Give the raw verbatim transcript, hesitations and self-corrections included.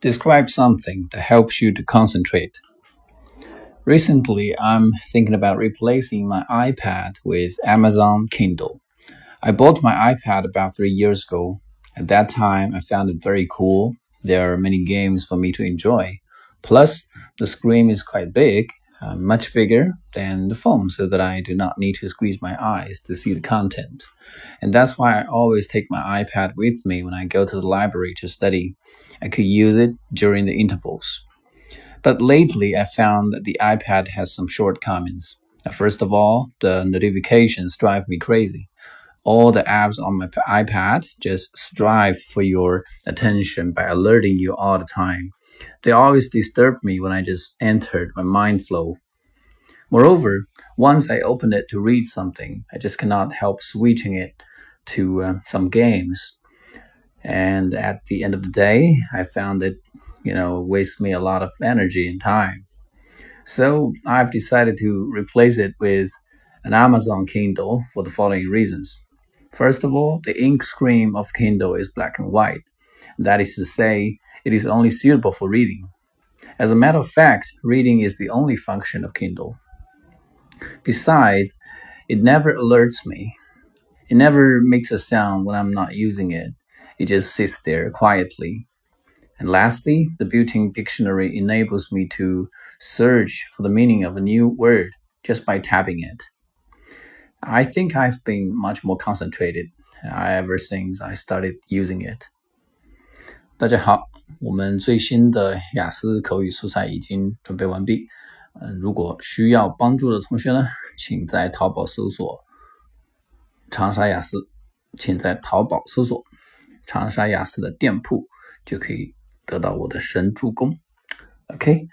Describe something that helps you to concentrate. Recently, I'm thinking about replacing my iPad with Amazon Kindle. I bought my iPad about three years ago. At that time, I found it very cool. There are many games for me to enjoy. Plus, the screen is quite big, uh, much bigger than the phone, so that I do not need to squeeze my eyes to see the content. And that's why I always take my iPad with me when I go to the library to study. I could use it during the intervals. But lately, I found that the iPad has some shortcomings. First of all, the notifications drive me crazy. All the apps on my iPad just strive for your attention by alerting you all the time. They always disturb me when I just entered my mind flow. Moreover, once I open it to read something, I just cannot help switching it to uh, some games. And at the end of the day, I found it, you know, wastes me a lot of energy and time. So I've decided to replace it with an Amazon Kindle for the following reasons. First of all, the ink screen of Kindle is black and white. That is to say, it is only suitable for reading. As a matter of fact, reading is the only function of Kindle. Besides, it never alerts me. It never makes a sound when I'm not using it. It just sits there quietly. And lastly, the built-in dictionary enables me to search for the meaning of a new word just by tapping it. I think I've been much more concentrated ever since I started using it. 大家好，我们最新的雅思口语素材已经准备完毕。嗯，如果需要帮助的同学呢，请在淘宝搜索长沙雅思，请在淘宝搜索长沙雅思的店铺，就可以得到我的神助攻。OK。